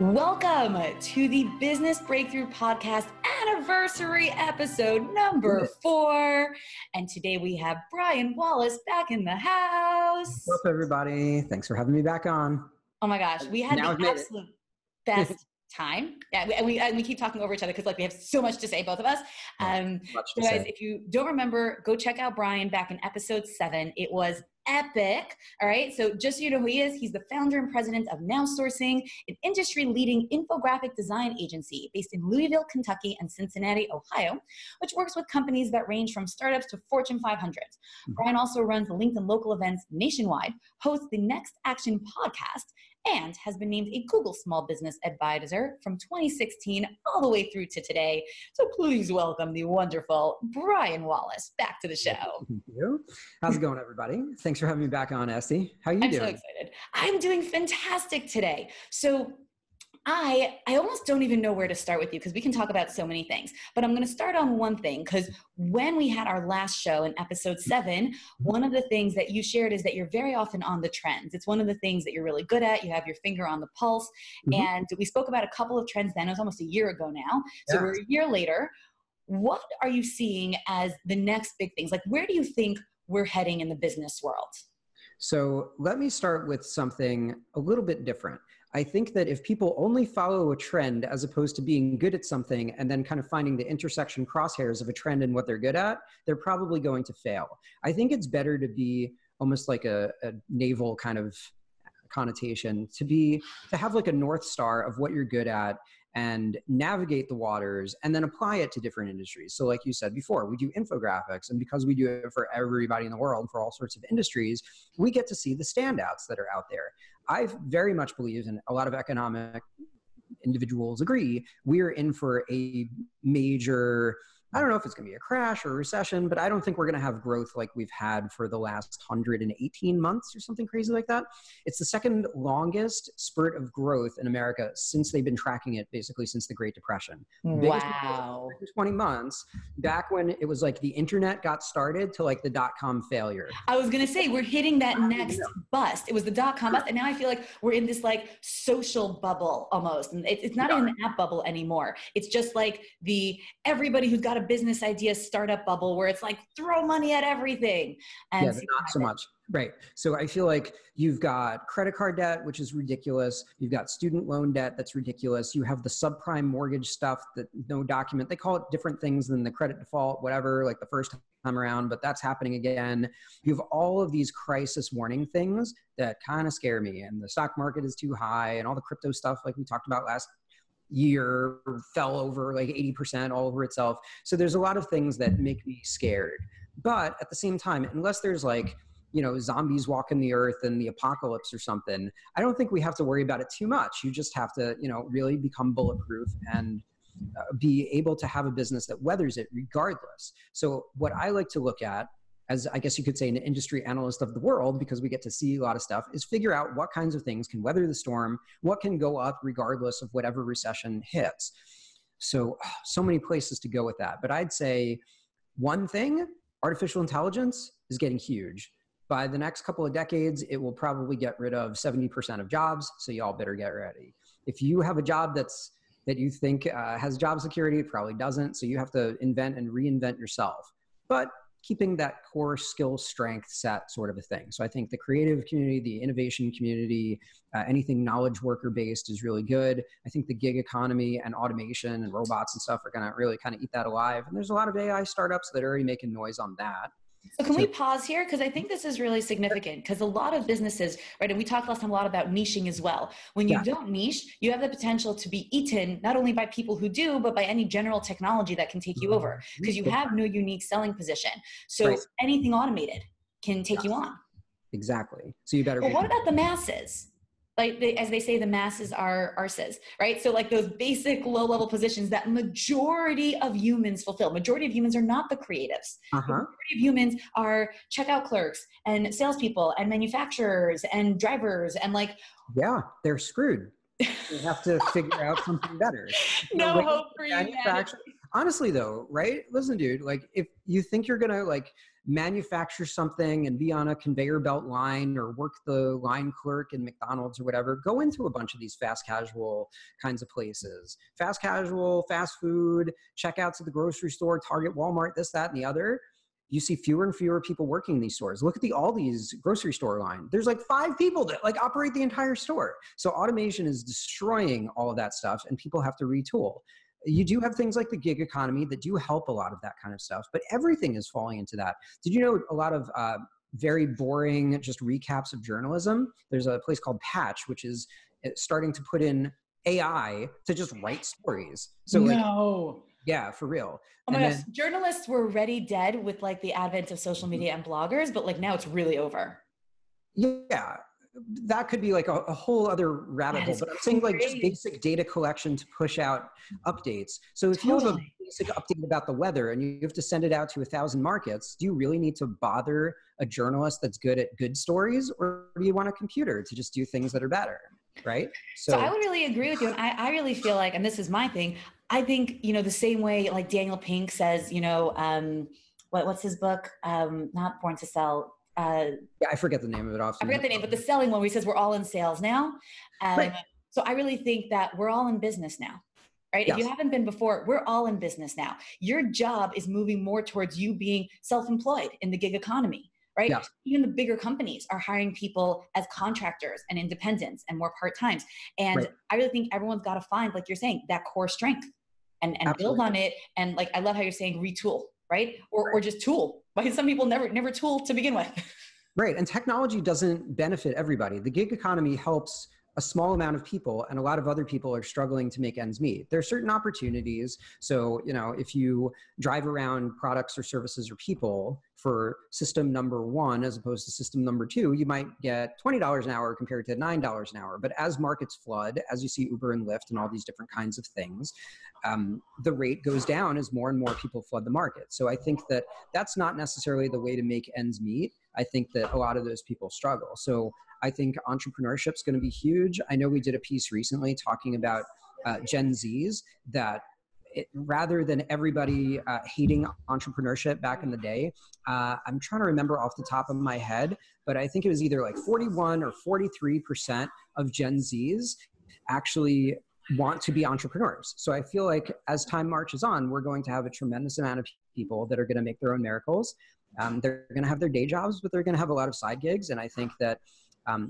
Welcome to the Business Breakthrough Podcast anniversary episode number 4. And today we have Brian Wallace back in the house. What's up, everybody? Thanks for having me back on. Oh my gosh, we had the absolute best time. Yeah, we keep talking over each other because like we have so much to say, both of us. Guys, if you don't remember, go check out Brian back in episode 7. It was epic. All right. So just so you know who he is, he's the founder and president of Now Sourcing, an industry-leading infographic design agency based in Louisville, Kentucky and Cincinnati, Ohio, which works with companies that range from startups to Fortune 500s. Mm-hmm. Brian also runs the LinkedIn local events nationwide, hosts the Next Action podcast, and has been named a Google Small Business Advisor from 2016 all the way through to today. So please welcome the wonderful Brian Wallace back to the show. Thank you. How's it going, everybody? Thanks for having me back on, Esty. How are you doing? I'm so excited. I'm doing fantastic today. So I almost don't even know where to start with you because we can talk about so many things, but I'm going to start on one thing because when we had our last show in episode 7, one of the things that you shared is that you're very often on the trends. It's one of the things that you're really good at. You have your finger on the pulse. Mm-hmm. And we spoke about a couple of trends then. It was almost a year ago now. So we're a year later. What are you seeing as the next big things? Like, where do you think we're heading in the business world? So let me start with something a little bit different. I think that if people only follow a trend as opposed to being good at something and then kind of finding the intersection crosshairs of a trend and what they're good at, they're probably going to fail. I think it's better to be almost like a naval kind of connotation, to have like a North Star of what you're good at and navigate the waters and then apply it to different industries. So like you said before, we do infographics, and because we do it for everybody in the world, for all sorts of industries, we get to see the standouts that are out there. I very much believe, and a lot of economic individuals agree, we're in for a major, I don't know if it's going to be a crash or a recession, but I don't think we're going to have growth like we've had for the last 118 months or something crazy like that. It's the second longest spurt of growth in America since they've been tracking it, basically since the Great Depression. Wow. 20 months, back when it was like the internet got started to like the dot-com failure. I was going to say, we're hitting that next bust. It was the dot-com bust, and now I feel like we're in this like social bubble almost. And it's not even an app bubble anymore. It's just like the everybody who's got a business idea startup bubble where it's like throw money at everything. And yeah, but not so much. Right. So I feel like you've got credit card debt, which is ridiculous. You've got student loan debt. That's ridiculous. You have the subprime mortgage stuff that no document. They call it different things than the credit default, whatever, like the first time around, but that's happening again. You have all of these crisis warning things that kind of scare me. And the stock market is too high and all the crypto stuff like we talked about last year fell over like 80% all over itself. So there's a lot of things that make me scared. But at the same time, unless there's like, you know, zombies walking the earth and the apocalypse or something, I don't think we have to worry about it too much. You just have to, you know, really become bulletproof and be able to have a business that weathers it regardless. So what I like to look at, as I guess you could say an industry analyst of the world, because we get to see a lot of stuff, is figure out what kinds of things can weather the storm, what can go up regardless of whatever recession hits. So many places to go with that. But I'd say one thing, artificial intelligence is getting huge. By the next couple of decades, it will probably get rid of 70% of jobs, so y'all better get ready. If you have a job that you think has job security, it probably doesn't, so you have to invent and reinvent yourself. But keeping that core skill strength set sort of a thing. So I think the creative community, the innovation community, anything knowledge worker based is really good. I think the gig economy and automation and robots and stuff are going to really kind of eat that alive. And there's a lot of AI startups that are already making noise on that. So can we pause here? Because I think this is really significant because a lot of businesses, right, and we talked last time a lot about niching as well. When you don't niche, you have the potential to be eaten not only by people who do, but by any general technology that can take you over because you have no unique selling position. So anything automated can take you on. Exactly. So you better... Well, what about the masses? like they, as they say, the masses are arses, right? So like those basic low level positions that majority of humans fulfill. Majority of humans are not the creatives. Majority of humans are checkout clerks and salespeople and manufacturers and drivers and like. Yeah, they're screwed. They have to figure out something better. No hope for you. Honestly though, right? Listen, dude, like if you think you're going to like manufacture something and be on a conveyor belt line or work the line clerk in McDonald's or whatever, go into a bunch of these fast casual kinds of places. Fast casual, fast food, checkouts at the grocery store, Target, Walmart, this, that, and the other. You see fewer and fewer people working in these stores. Look at the Aldi's grocery store line. There's like 5 people that like operate the entire store. So automation is destroying all of that stuff and people have to retool. You do have things like the gig economy that do help a lot of that kind of stuff, but everything is falling into that. Did you know a lot of very boring just recaps of journalism? There's a place called Patch, which is starting to put in AI to just write stories. So yeah, for real. Oh my gosh, journalists were already dead with like the advent of social media and bloggers, but like now it's really over. Yeah. That could be like a whole other rabbit hole, but I'm saying like just basic data collection to push out updates. So if you have a basic update about the weather and you have to send it out to 1,000 markets, do you really need to bother a journalist that's good at good stories, or do you want a computer to just do things that are better, right? So I would really agree with you. And I really feel like, and this is my thing, I think, you know, the same way like Daniel Pink says, you know, what's his book? Not Born to Sell. Yeah, I forget the name of it often. I forget the name, but the selling one where he says we're all in sales now. Right. So I really think that we're all in business now, right? Yes. If you haven't been before, we're all in business now. Your job is moving more towards you being self-employed in the gig economy, right? Yes. Even the bigger companies are hiring people as contractors and independents and more part-times. And right. I really think everyone's got to find, like you're saying, that core strength and build on it. And like, I love how you're saying retool, right? Or just tool. Why some people never tool to begin with. Right, and technology doesn't benefit everybody. The gig economy helps a small amount of people, and a lot of other people are struggling to make ends meet. There are certain opportunities. So, you know, if you drive around products or services or people for system number 1 as opposed to system number 2, you might get $20 an hour compared to $9 an hour. But as markets flood, as you see Uber and Lyft and all these different kinds of things, the rate goes down as more and more people flood the market. So I think that that's not necessarily the way to make ends meet. I think that a lot of those people struggle. So I think entrepreneurship is going to be huge. I know we did a piece recently talking about Gen Zs that rather than everybody hating entrepreneurship back in the day, I'm trying to remember off the top of my head, but I think it was either like 41 or 43% of Gen Zs actually want to be entrepreneurs. So I feel like as time marches on, we're going to have a tremendous amount of people that are going to make their own miracles. They're going to have their day jobs, but they're going to have a lot of side gigs. And I think that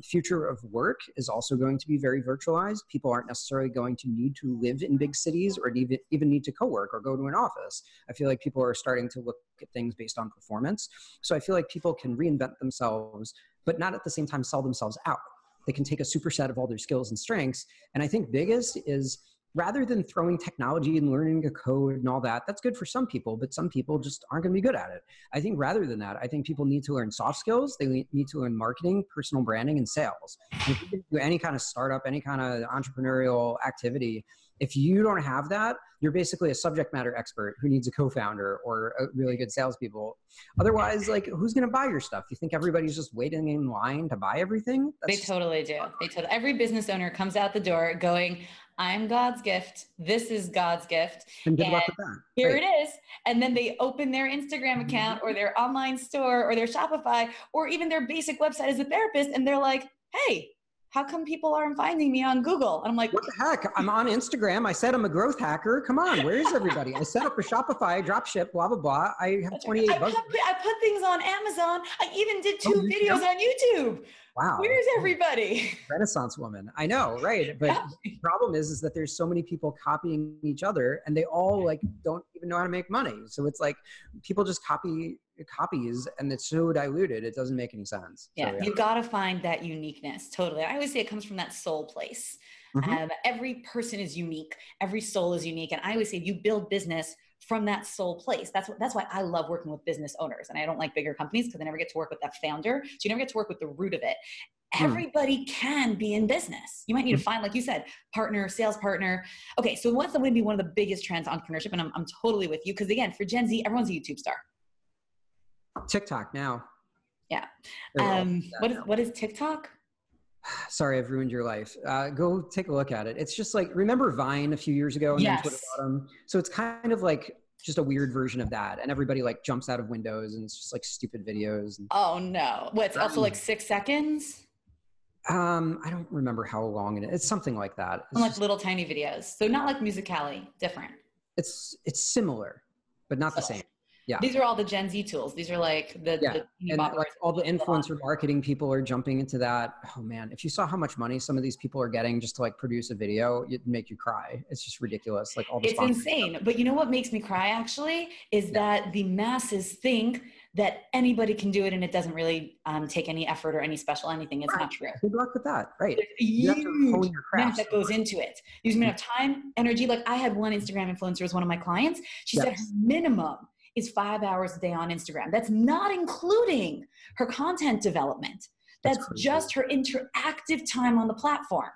future of work is also going to be very virtualized. People aren't necessarily going to need to live in big cities or even need to co-work or go to an office. I feel like people are starting to look at things based on performance. So I feel like people can reinvent themselves, but not at the same time sell themselves out. They can take a superset of all their skills and strengths. And I think biggest is rather than throwing technology and learning to code and all that, that's good for some people, but some people just aren't going to be good at it. I think rather than that, I think people need to learn soft skills. They need to learn marketing, personal branding, and sales. If you can do any kind of startup, any kind of entrepreneurial activity, if you don't have that, you're basically a subject matter expert who needs a co-founder or a really good salespeople. Otherwise, like, who's going to buy your stuff? You think everybody's just waiting in line to buy everything? They totally do. Every business owner comes out the door going, I'm God's gift. This is God's gift. And good luck with that. Here it is. And then they open their Instagram account or their online store or their Shopify or even their basic website as a therapist. And they're like, hey, how come people aren't finding me on Google? And I'm like, what the heck? I'm on Instagram. I said I'm a growth hacker. Come on, where is everybody? I set up a Shopify, dropship, blah, blah, blah. I have 28 bucks. I put things on Amazon. I even did 2 videos on YouTube. Wow. Where's everybody? Renaissance woman. I know, right? But the problem is that there's so many people copying each other and they all like don't even know how to make money. So it's like people just copies and it's so diluted it doesn't make any sense. Yeah, you got to find that uniqueness. Totally. I always say it comes from that soul place. Every person is unique, every soul is unique, and I always say if you build business from that sole place. That's why I love working with business owners. And I don't like bigger companies because I never get to work with that founder. So you never get to work with the root of it. Everybody can be in business. You might need to find, like you said, partner, sales partner. Okay, so what's going to be one of the biggest trends on entrepreneurship? And I'm totally with you because, again, for Gen Z, everyone's a YouTube star. TikTok now. Yeah. What is TikTok? Sorry, I've ruined your life. Go take a look at it. It's just like, remember Vine a few years ago? And yes. Then Twitter bottom? So it's kind of like just a weird version of that. And everybody like jumps out of windows and it's just like stupid videos. Oh no. What, it's also like 6 seconds? I don't remember how long it is. It's something like that. It's like just little tiny videos. So not like Musical.ly, different. It's similar, but not the same. Yeah. These are all the Gen Z tools. These are like all the influencer marketing people are jumping into that. Oh man, if you saw how much money some of these people are getting just to like produce a video, it'd make you cry. It's just ridiculous. Like all the sponsors. It's insane. But you know what makes me cry actually is that the masses think that anybody can do it and it doesn't really take any effort or any special anything. It's not true. Good luck with that. Right. There's a huge amount that goes into it. There's amount of time, energy. Like I had one Instagram influencer as one of my clients. She said her minimum is 5 hours a day on Instagram. That's not including her content development. That's just her interactive time on the platform.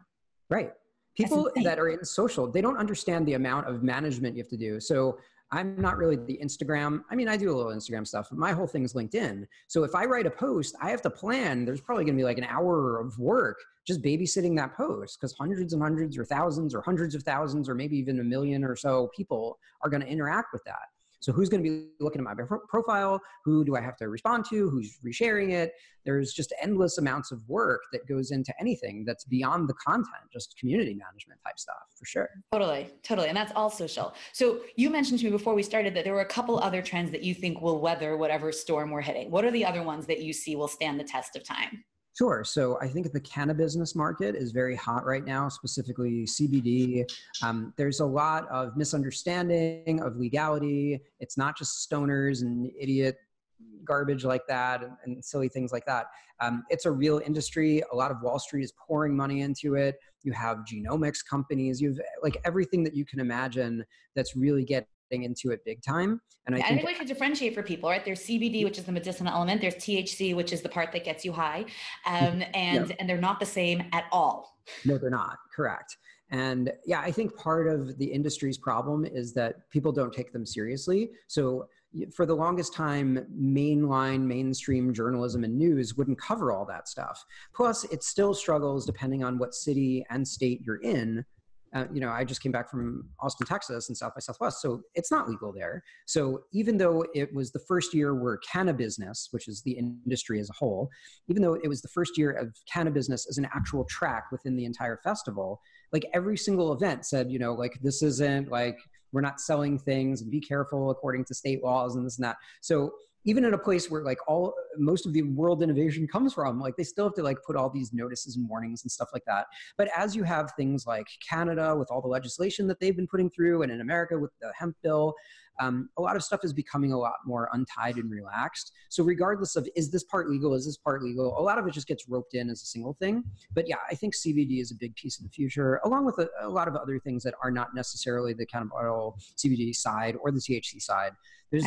Right. People that are in social, they don't understand the amount of management you have to do. So I'm not really the Instagram. I mean, I do a little Instagram stuff. But my whole thing is LinkedIn. So if I write a post, I have to plan. There's probably going to be like an hour of work just babysitting that post because hundreds and hundreds or thousands or hundreds of thousands or maybe even a million or so people are going to interact with that. So who's going to be looking at my profile? Who do I have to respond to? Who's resharing it? There's just endless amounts of work that goes into anything that's beyond the content, just community management type stuff for sure. Totally, totally. And that's all social. So you mentioned to me before we started that there were a couple other trends that you think will weather whatever storm we're hitting. What are the other ones that you see will stand the test of time? Sure. So I think the cannabis market is very hot right now, specifically CBD. There's a lot of misunderstanding of legality. It's not just stoners and idiot garbage like that and silly things like that. It's a real industry. A lot of Wall Street is pouring money into it. You have genomics companies. You have like everything that you can imagine that's really getting into it big time. And I think we should differentiate for people, right? There's CBD, which is the medicinal element. There's THC, which is the part that gets you high. And they're not the same at all. No, they're not. Correct. And yeah, I think part of the industry's problem is that people don't take them seriously. So for the longest time, mainstream journalism and news wouldn't cover all that stuff. Plus, it still struggles depending on what city and state you're in. I just came back from Austin, Texas and South by Southwest, so it's not legal there. So even though it was the first year where cannabis, which is the industry as a whole, even though it was the first year of cannabis as an actual track within the entire festival, like every single event said, this isn't like, we're not selling things and be careful according to state laws and this and that. So even in a place where like most of the world innovation comes from, like they still have to like put all these notices and warnings and stuff like that. But as you have things like Canada with all the legislation that they've been putting through and in America with the hemp bill, a lot of stuff is becoming a lot more untied and relaxed. So regardless of, is this part legal? A lot of it just gets roped in as a single thing. But yeah, I think CBD is a big piece of the future, along with a lot of other things that are not necessarily the cannabis CBD side or the THC side. Could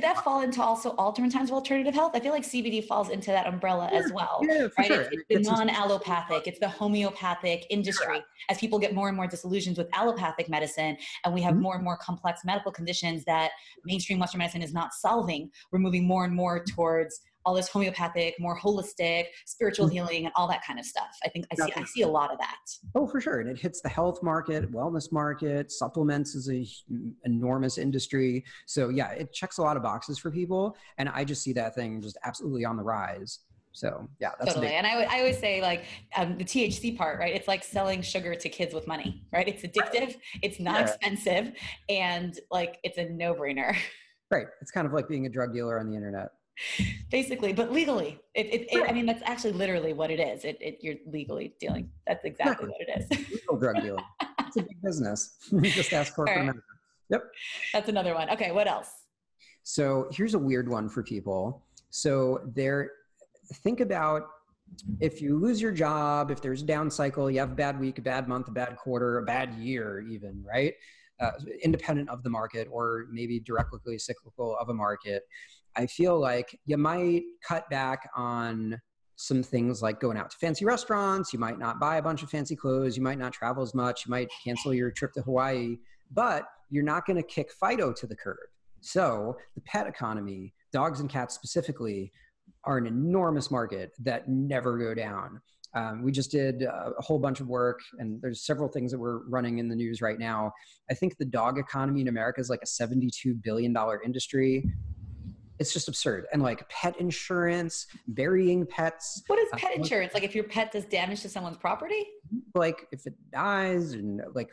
that fall into also alternatives of alternative health? I feel like CBD falls into that umbrella as well, right? Sure. It's the non-allopathic, it's the homeopathic industry. Yeah. As people get more and more disillusioned with allopathic medicine, and we have more and more complex medical conditions that mainstream Western medicine is not solving, we're moving more and more towards all this homeopathic, more holistic, spiritual healing, and all that kind of stuff. I think I see a lot of that. Oh, for sure. And it hits the health market, wellness market, supplements is an enormous industry. So yeah, it checks a lot of boxes for people. And I just see that thing just absolutely on the rise. So yeah, that's totally. And I always say like the THC part, right? It's like selling sugar to kids with money, right? It's addictive. It's not expensive. And like, it's a no-brainer. Right. It's kind of like being a drug dealer on the internet. Basically, but legally, that's actually literally what it is. You're legally dealing. That's exactly what it is. Legal drug dealing. It's a big business. Just ask corporate America. Yep. That's another one. Okay. What else? So here's a weird one for people. So think about if you lose your job, if there's a down cycle, you have a bad week, a bad month, a bad quarter, a bad year even, right? independent of the market or maybe directly cyclical of a market, I feel like you might cut back on some things like going out to fancy restaurants. You might not buy a bunch of fancy clothes. You might not travel as much. You might cancel your trip to Hawaii, but you're not going to kick Fido to the curb. So the pet economy, dogs and cats specifically, are an enormous market that never go down. We just did a whole bunch of work, and there's several things that we're running in the news right now. I think the dog economy in America is like a $72 billion industry. It's just absurd. And like pet insurance, burying pets. What is pet insurance? Like if your pet does damage to someone's property? Like if it dies and like...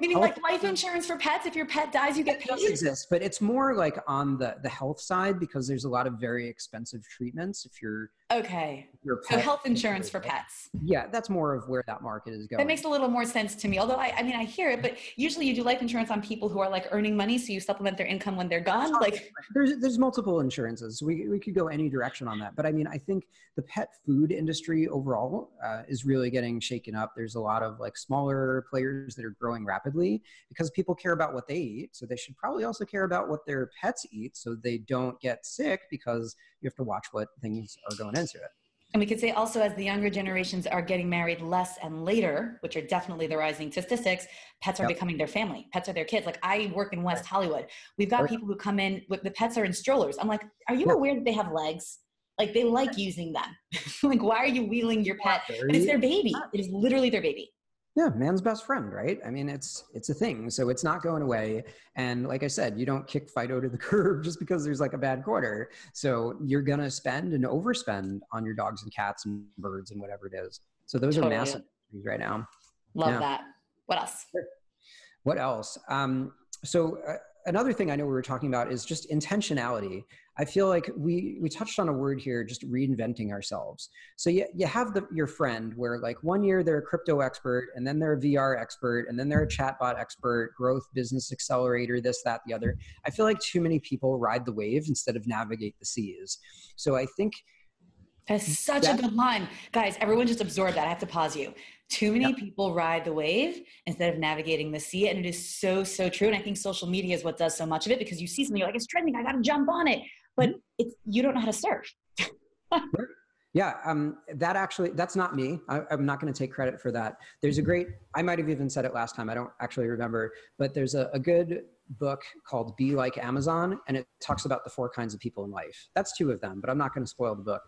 Meaning like life insurance for pets? If your pet dies, you get paid? It does exist, but it's more like on the health side because there's a lot of very expensive treatments if you're... Okay. So health insurance for pets. Yeah, that's more of where that market is going. That makes a little more sense to me. Although, I mean, I hear it, but usually you do life insurance on people who are like earning money, so you supplement their income when they're gone. Like there's multiple insurances. We could go any direction on that. But I mean, I think the pet food industry overall is really getting shaken up. There's a lot of like smaller players that are growing rapidly because people care about what they eat. So they should probably also care about what their pets eat so they don't get sick, because you have to watch what things are going into it. And we could say also, as the younger generations are getting married less and later, which are definitely the rising statistics, pets are becoming their family. Pets are their kids. Like I work in West Hollywood. We've got people who come in, the pets are in strollers. I'm like, are you aware that they have legs? Like they like using them. Like, why are you wheeling your pet? And it's their baby. It is literally their baby. Yeah, man's best friend, right? I mean, it's a thing, so it's not going away. And like I said, you don't kick Fido to the curb just because there's like a bad quarter. So you're going to spend and overspend on your dogs and cats and birds and whatever it is. So those are massive things right now. Love that. What else? What else? Another thing I know we were talking about is just intentionality. I feel like we touched on a word here, just reinventing ourselves. So you have your friend where like one year they're a crypto expert, and then they're a VR expert, and then they're a chatbot expert, growth, business accelerator, this, that, the other. I feel like too many people ride the wave instead of navigate the seas. So I think... That's such a good line. Guys, everyone just absorb that. I have to pause you. Too many people ride the wave instead of navigating the sea. And it is so, so true. And I think social media is what does so much of it, because you see something, you're like, it's trending, I got to jump on it. But you don't know how to surf. That's not me. I'm not going to take credit for that. There's a great, I might have even said it last time, I don't actually remember, but there's a good book called Be Like Amazon, and it talks about the four kinds of people in life. That's two of them, but I'm not going to spoil the book.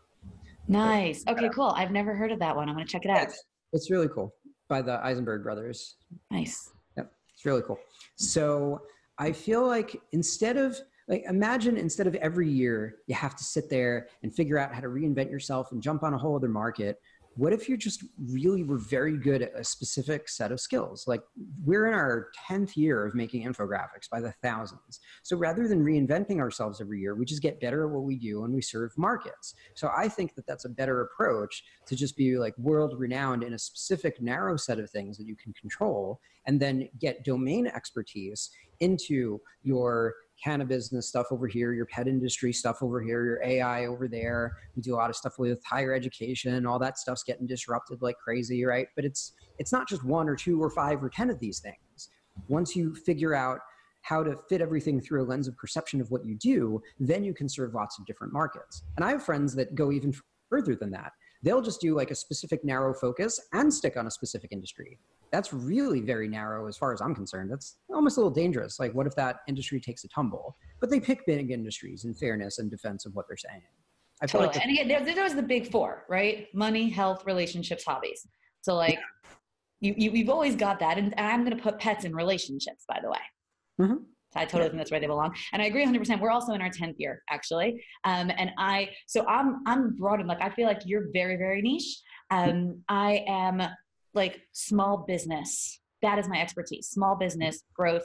Nice. Okay, cool. I've never heard of that one. I'm going to check it out. It's really cool, by the Eisenberg brothers. Nice. Yep. It's really cool. So I feel like instead of every year, you have to sit there and figure out how to reinvent yourself and jump on a whole other market. What if you just really were very good at a specific set of skills? Like we're in our 10th year of making infographics by the thousands. So rather than reinventing ourselves every year, we just get better at what we do and we serve markets. So I think that that's a better approach, to just be like world renowned in a specific narrow set of things that you can control, and then get domain expertise into your cannabis business stuff over here, your pet industry stuff over here, your AI over there. We do a lot of stuff with higher education. All that stuff's getting disrupted like crazy, right? But it's not just one or two or five or 10 of these things. Once you figure out how to fit everything through a lens of perception of what you do, then you can serve lots of different markets. And I have friends that go even further than that. They'll just do like a specific narrow focus and stick on a specific industry. That's really very narrow as far as I'm concerned. That's almost a little dangerous. Like, what if that industry takes a tumble? But they pick big industries in fairness and defense of what they're saying. I feel like and again, there's always the big four, right? Money, health, relationships, hobbies. So like, you've always got that. And I'm going to put pets in relationships, by the way. Mm-hmm. So I totally think that's where they belong. And I agree 100%. We're also in our 10th year, actually. I'm broadened. Like, I feel like you're very, very niche. I am like small business. That is my expertise. Small business growth,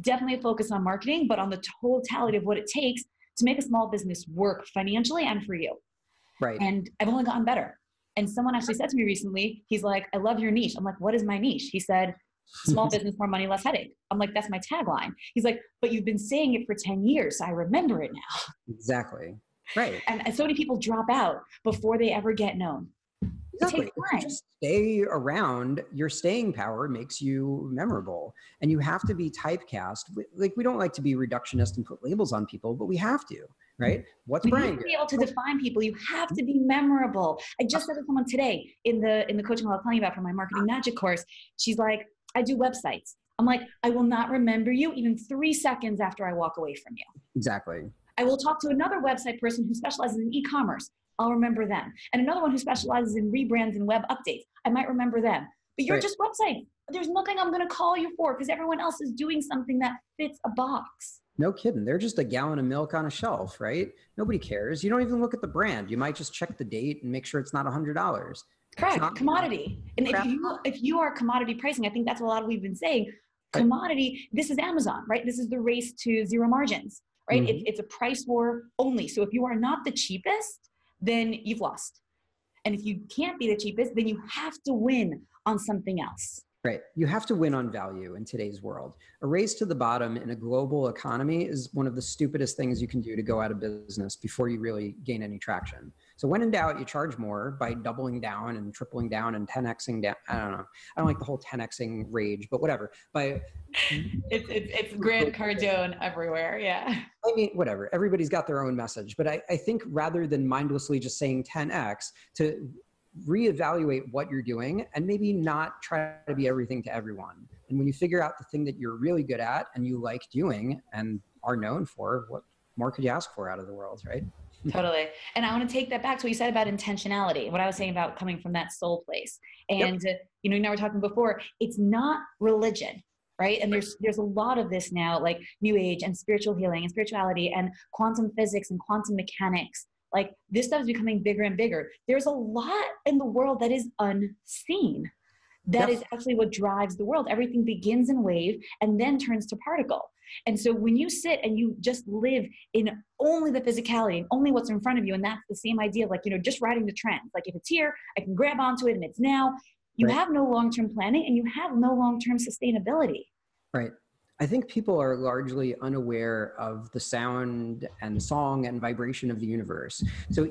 definitely a focus on marketing, but on the totality of what it takes to make a small business work financially and for you. Right. And I've only gotten better. And someone actually said to me recently, he's like, I love your niche. I'm like, what is my niche? He said, small business, more money, less headache. I'm like, that's my tagline. He's like, but you've been saying it for 10 years. So I remember it now. Exactly. Right. And so many people drop out before they ever get known. Exactly. It takes time. Just stay around. Your staying power makes you memorable, and you have to be typecast. Like, we don't like to be reductionist and put labels on people, but we have to, right? What's Brian? You have to be able to define people. You have to be memorable. I just said to someone today in the coaching I was telling you about for my marketing magic course. She's like, I do websites. I'm like, I will not remember you even 3 seconds after I walk away from you. Exactly. I will talk to another website person who specializes in e-commerce. I'll remember them. And another one who specializes in rebrands and web updates. I might remember them. But you're just website. There's nothing I'm going to call you for because everyone else is doing something that fits a box. No kidding. They're just a gallon of milk on a shelf, right? Nobody cares. You don't even look at the brand. You might just check the date and make sure it's not $100. Correct. Commodity. And if you are commodity pricing, I think that's what a lot of we've been saying. Commodity, this is Amazon, right? This is the race to zero margins, right? Mm-hmm. It's a price war only. So if you are not the cheapest, then you've lost. And if you can't be the cheapest, then you have to win on something else. Right. You have to win on value in today's world. A race to the bottom in a global economy is one of the stupidest things you can do to go out of business before you really gain any traction. So when in doubt, you charge more by doubling down and tripling down and 10xing down. I don't know. I don't like the whole 10xing rage, but whatever. But it's Grant Cardone everywhere. Yeah. I mean, whatever. Everybody's got their own message. But I think rather than mindlessly just saying 10x, to reevaluate what you're doing and maybe not try to be everything to everyone. And when you figure out the thing that you're really good at and you like doing and are known for, what more could you ask for out of the world, right? Totally. And I want to take that back to what you said about intentionality, what I was saying about coming from that soul place. And, you know, we were talking before, it's not religion, right? And there's a lot of this now, like new age and spiritual healing and spirituality and quantum physics and quantum mechanics. Like, this stuff is becoming bigger and bigger. There's a lot in the world that is unseen. That is actually what drives the world. Everything begins in wave and then turns to particle. And so when you sit and you just live in only the physicality and only what's in front of you, and that's the same idea of, like, you know, just riding the trends. Like, if it's here, I can grab onto it and it's now. You have no long-term planning and you have no long-term sustainability. Right. I think people are largely unaware of the sound and song and vibration of the universe. So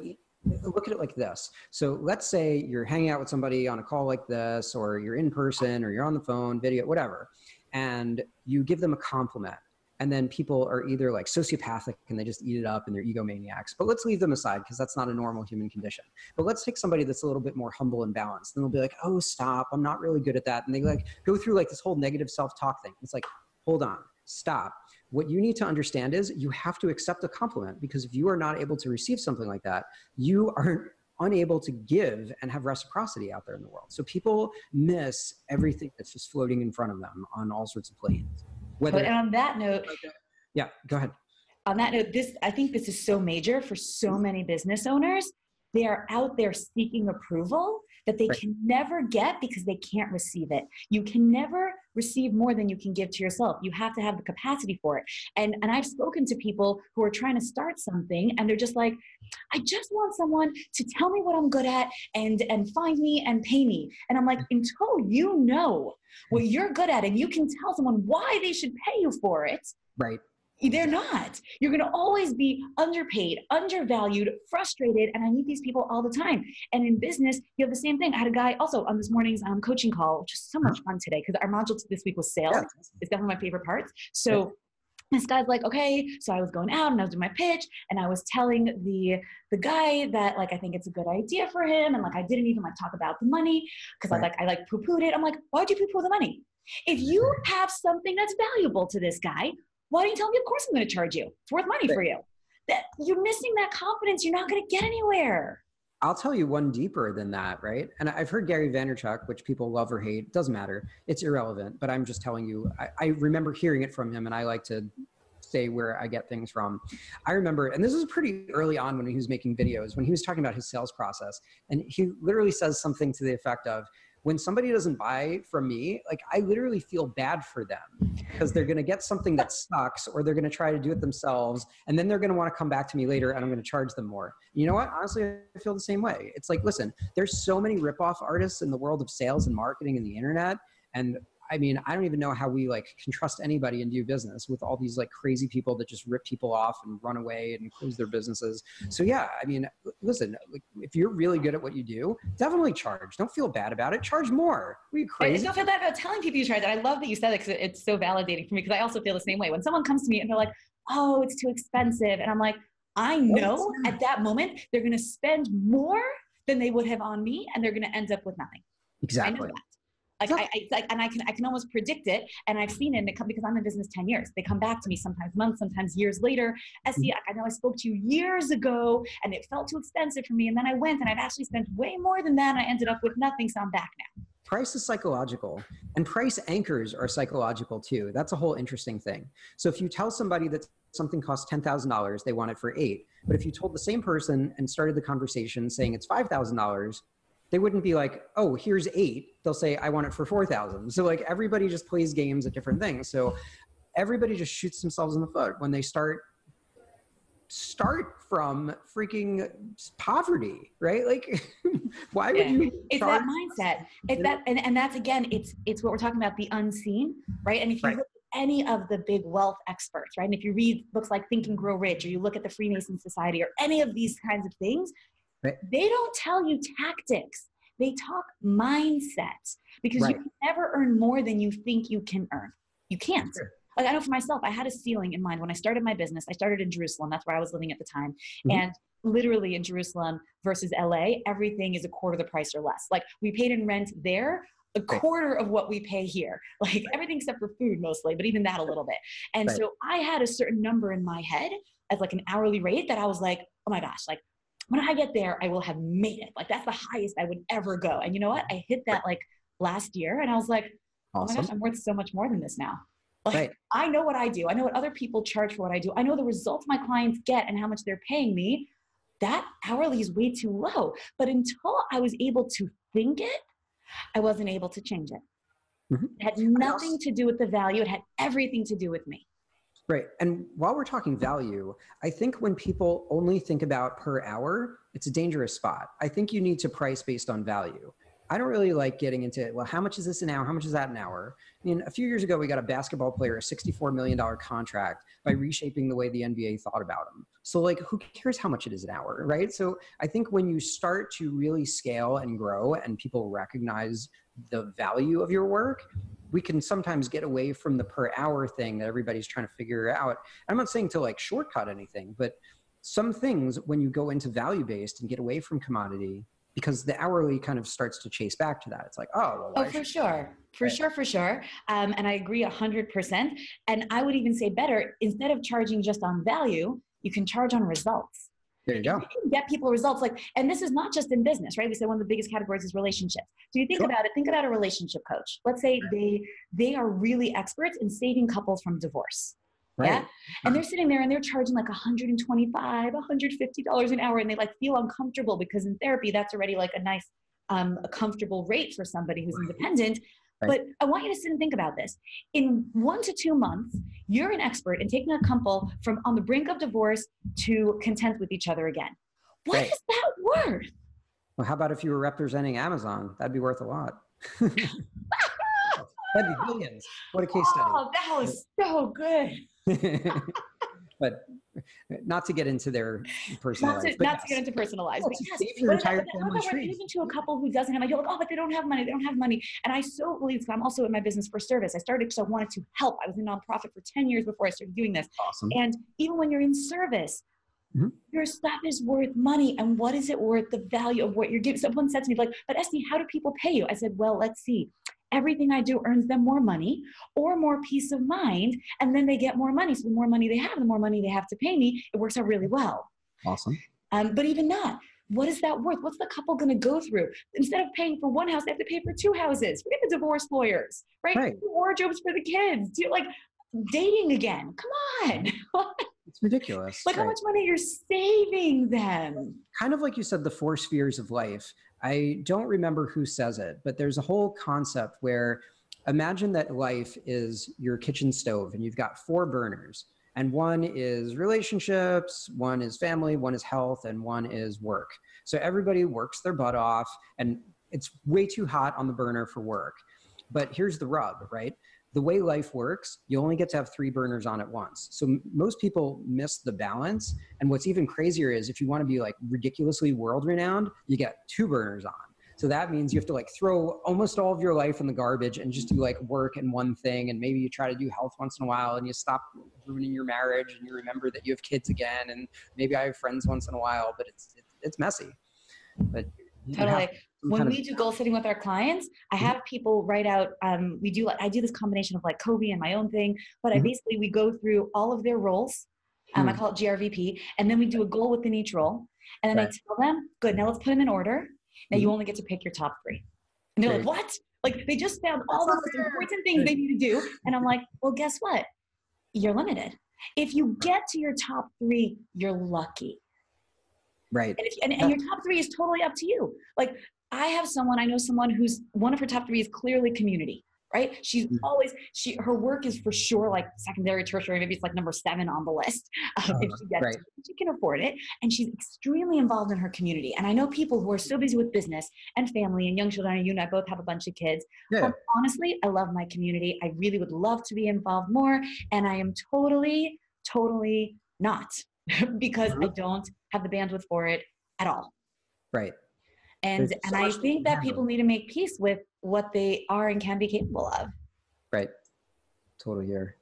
look at it like this. So let's say you're hanging out with somebody on a call like this, or you're in person, or you're on the phone, video, whatever, and you give them a compliment. And then people are either like sociopathic and they just eat it up and they're egomaniacs. But let's leave them aside because that's not a normal human condition. But let's take somebody that's a little bit more humble and balanced. And they'll be like, oh, stop, I'm not really good at that. And they like go through like this whole negative self-talk thing. It's like, hold on, stop. What you need to understand is you have to accept a compliment, because if you are not able to receive something like that, you are unable to give and have reciprocity out there in the world. So people miss everything that's just floating in front of them on all sorts of planes. But on that note, yeah, go ahead. On that note, I think this is so major for so many business owners. They are out there seeking approval that they can never get because they can't receive it. You can never receive more than you can give to yourself. You have to have the capacity for it. And I've spoken to people who are trying to start something and they're just like, I just want someone to tell me what I'm good at and find me and pay me. And I'm like, until you know what you're good at and you can tell someone why they should pay you for it. Right. They're not. You're going to always be underpaid, undervalued, frustrated, and I meet these people all the time. And in business, you have the same thing. I had a guy also on this morning's coaching call, which is so much fun today because our module this week was sales. It's definitely my favorite parts. So this guy's like, okay, so I was going out and I was doing my pitch and I was telling the guy that, like, I think it's a good idea for him. And like, I didn't even like talk about the money because I poo-pooed it. I'm like, why'd you poo-poo the money? If you have something that's valuable to this guy, why don't you tell me, of course I'm going to charge you. It's worth money for you. That you're missing that confidence. You're not going to get anywhere. I'll tell you one deeper than that, right? And I've heard Gary Vaynerchuk, which people love or hate, doesn't matter. It's irrelevant, but I'm just telling you, I remember hearing it from him, and I like to say where I get things from. I remember, and this was pretty early on when he was making videos, when he was talking about his sales process, and he literally says something to the effect of, when somebody doesn't buy from me, like, I literally feel bad for them because they're going to get something that sucks, or they're going to try to do it themselves. And then they're going to want to come back to me later and I'm going to charge them more. You know what? Honestly, I feel the same way. It's like, listen, there's so many ripoff artists in the world of sales and marketing and the internet. And I mean, I don't even know how we like can trust anybody and do business with all these like crazy people that just rip people off and run away and close their businesses. So yeah, I mean, listen, like, if you're really good at what you do, definitely charge. Don't feel bad about it. Charge more. Are you crazy? I don't feel bad about telling people you charge. I love that you said it because it's so validating for me, because I also feel the same way. When someone comes to me and they're like, oh, it's too expensive. And I'm like, I know at that moment, they're going to spend more than they would have on me, and they're going to end up with nothing. Exactly. I know that. I can almost predict it, and I've seen it, and because I'm in business 10 years. They come back to me sometimes months, sometimes years later. Esty, I know I spoke to you years ago, and it felt too expensive for me, and then I went, and I've actually spent way more than that, and I ended up with nothing, so I'm back now. Price is psychological, and price anchors are psychological too. That's a whole interesting thing. So if you tell somebody that something costs $10,000, they want it for $8,000. But if you told the same person and started the conversation saying it's $5,000, they wouldn't be like, oh, here's $8,000. They'll say, I want it for $4,000. So like everybody just plays games at different things. So everybody just shoots themselves in the foot when they start from freaking poverty, right? Like, why would you? It's that mindset. It's that, and that's again, it's what we're talking about, the unseen, right? And if you look at any of the big wealth experts, right? And if you read books like Think and Grow Rich, or you look at the Freemason Society, or any of these kinds of things, right, they don't tell you tactics. They talk mindset, because you can never earn more than you think you can earn. You can't. Sure. Like I know for myself, I had a ceiling in mind when I started my business. I started in Jerusalem. That's where I was living at the time. Mm-hmm. And literally in Jerusalem versus LA, everything is a quarter the price or less. Like we paid in rent there a quarter of what we pay here. Like everything except for food mostly, but even that a little bit. And so I had a certain number in my head as like an hourly rate that I was like, oh my gosh, like when I get there, I will have made it. Like that's the highest I would ever go. And you know what? I hit that like last year, and I was like, awesome. Oh my gosh, I'm worth so much more than this now. Like, I know what I do. I know what other people charge for what I do. I know the results my clients get and how much they're paying me. That hourly is way too low. But until I was able to think it, I wasn't able to change it. Mm-hmm. It had nothing to do with the value. It had everything to do with me. Right. And while we're talking value, I think when people only think about per hour, it's a dangerous spot. I think you need to price based on value. I don't really like getting into, well, how much is this an hour? How much is that an hour? I mean, a few years ago, we got a basketball player, a $64 million contract by reshaping the way the NBA thought about him. So like, who cares how much it is an hour, right? So I think when you start to really scale and grow and people recognize the value of your work, we can sometimes get away from the per hour thing that everybody's trying to figure out. I'm not saying to like shortcut anything, but some things when you go into value-based and get away from commodity, because the hourly kind of starts to chase back to that. It's like, oh, well, for sure. And I agree 100%. And I would even say better, instead of charging just on value, you can charge on results. There you go. You can get people results. Like, and this is not just in business, right? We said one of the biggest categories is relationships. So you think about it, think about a relationship coach. Let's say they are really experts in saving couples from divorce. Yeah. And they're sitting there and they're charging like $125, $150 an hour. And they like feel uncomfortable because in therapy, that's already like a nice, a comfortable rate for somebody who's independent. But I want you to sit and think about this. In 1 to 2 months, you're an expert in taking a couple from on the brink of divorce to content with each other again. What is that worth? Well, how about if you were representing Amazon? That'd be worth a lot. That'd be billions. What a case study. Oh, that was so good. But not to get into their personal lives. Not to get into personal lives. Even to a couple who doesn't have money, you're like, oh, but they don't have money. They don't have money. And I so believe because I'm also in my business for service. I started because I wanted to help. I was a nonprofit for 10 years before I started doing this. Awesome. And even when you're in service, your stuff is worth money. And what is it worth? The value of what you're giving. Someone said to me, like, but Esty, how do people pay you? I said, well, let's see. Everything I do earns them more money or more peace of mind, and then they get more money. So the more money they have, the more money they have to pay me. It works out really well. Awesome. But even not, what is that worth? What's the couple going to go through? Instead of paying for one house, they have to pay for two houses. Forget the divorce lawyers, right? Do wardrobes for the kids. Do like dating again. Come on. It's ridiculous. Like how much money you're saving them. Kind of like you said, the four spheres of life. I don't remember who says it, but there's a whole concept where imagine that life is your kitchen stove and you've got four burners, and one is relationships, one is family, one is health, and one is work. So everybody works their butt off and it's way too hot on the burner for work. But here's the rub, right? The way life works, you only get to have three burners on at once. So most people miss the balance. And what's even crazier is if you want to be like ridiculously world renowned, you get two burners on. So that means you have to like throw almost all of your life in the garbage and just do like work and one thing. And maybe you try to do health once in a while and you stop ruining your marriage and you remember that you have kids again. And maybe I have friends once in a while, but it's messy. But totally. When we do goal setting with our clients, I have people write out, I do this combination of like Kobe and my own thing, but we go through all of their roles. I call it GRVP. And then we do a goal within each role. And then I tell them, good, now let's put them in order. Now you only get to pick your top three. And they're like, what? Like they just found all the most important things they need to do. And I'm like, well, guess what? You're limited. If you get to your top three, you're lucky. Right. And your top three is totally up to you. Like I know someone who's one of her top three is clearly community, right? She's always, her work is for sure like secondary, tertiary, maybe it's like number 7 on the list. If she gets it, she can afford it. And she's extremely involved in her community. And I know people who are so busy with business and family and young children. You and I both have a bunch of kids. Yeah. But honestly, I love my community. I really would love to be involved more. And I am totally, totally not because I don't have the bandwidth for it at all. Right. And I think that people need to make peace with what they are and can be capable of. Right. Totally here.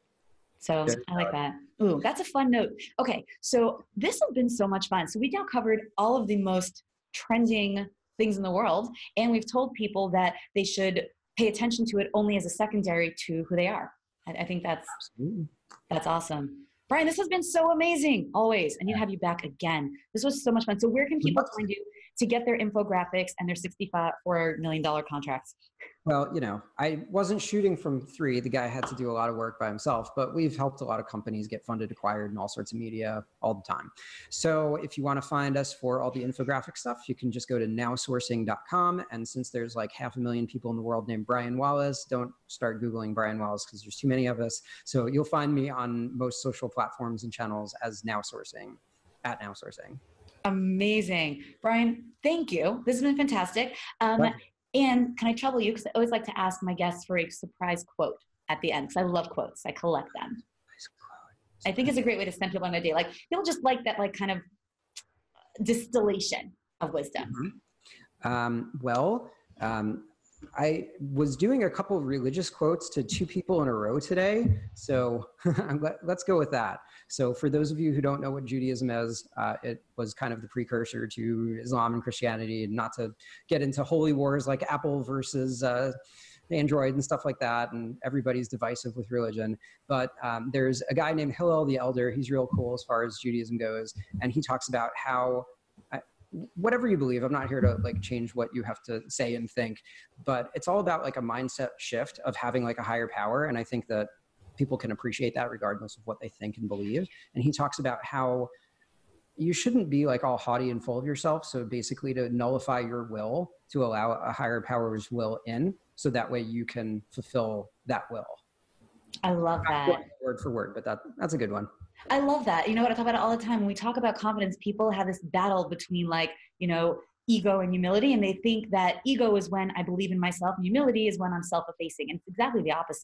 So yeah. I like that. Ooh, that's a fun note. Okay. So this has been so much fun. So we've now covered all of the most trending things in the world. And we've told people that they should pay attention to it only as a secondary to who they are. I think that's awesome. Brian, this has been so amazing always. I need to have you back again. This was so much fun. So where can people find you to get their infographics and their $64 million contracts? Well, I wasn't shooting from 3. The guy had to do a lot of work by himself, but we've helped a lot of companies get funded, acquired, and all sorts of media all the time. So if you want to find us for all the infographic stuff, you can just go to nowsourcing.com. And since there's like 500,000 people in the world named Brian Wallace, don't start Googling Brian Wallace because there's too many of us. So you'll find me on most social platforms and channels as Now Sourcing, at Now Sourcing. Amazing. Brian, thank you. This has been fantastic. And can I trouble you? Because I always like to ask my guests for a surprise quote at the end, because I love quotes. I collect them. I think it's a great way to send people on a day. Like, people just like that, like, kind of distillation of wisdom. I was doing a couple of religious quotes to 2 people in a row today. So let's go with that. So for those of you who don't know what Judaism is, it was kind of the precursor to Islam and Christianity, and not to get into holy wars like Apple versus Android and stuff like that. And everybody's divisive with religion. But there's a guy named Hillel the Elder. He's real cool as far as Judaism goes. And he talks about how whatever you believe, I'm not here to like change what you have to say and think, but it's all about like a mindset shift of having like a higher power. And I think that people can appreciate that regardless of what they think and believe. And he talks about how you shouldn't be like all haughty and full of yourself. So basically to nullify your will, to allow a higher power's will in, so that way you can fulfill that will. I love that. Word for word, but that's a good one. I love that. You know what? I talk about it all the time. When we talk about confidence, people have this battle between ego and humility. And they think that ego is when I believe in myself. And humility is when I'm self-effacing. And it's exactly the opposite.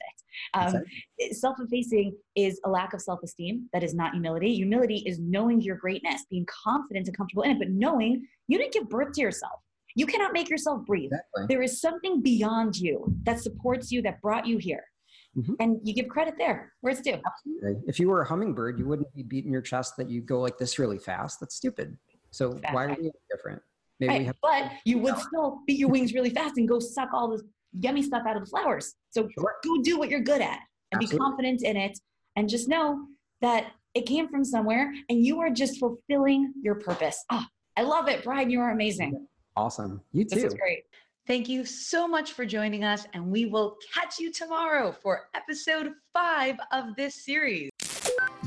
Self-effacing is a lack of self-esteem. That is not humility. Humility is knowing your greatness, being confident and comfortable in it, but knowing you didn't give birth to yourself. You cannot make yourself breathe. Exactly. There is something beyond you that supports you, that brought you here. Mm-hmm. And you give credit there where it's due. Absolutely. If you were a hummingbird, you wouldn't be beating your chest that you go like this really fast. That's stupid. So why are we different? Maybe we have. But you would still beat your wings really fast and go suck all this yummy stuff out of the flowers. So go do what you're good at and be confident in it. And just know that it came from somewhere and you are just fulfilling your purpose. Ah, I love it. Brian, you are amazing. Awesome. You too. This is great. Thank you so much for joining us, and we will catch you tomorrow for episode 5 of this series.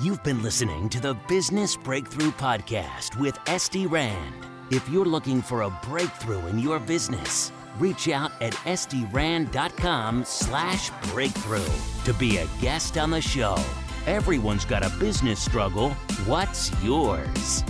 You've been listening to the Business Breakthrough Podcast with Esty Rand. If you're looking for a breakthrough in your business, reach out at estyrand.com/breakthrough to be a guest on the show. Everyone's got a business struggle. What's yours?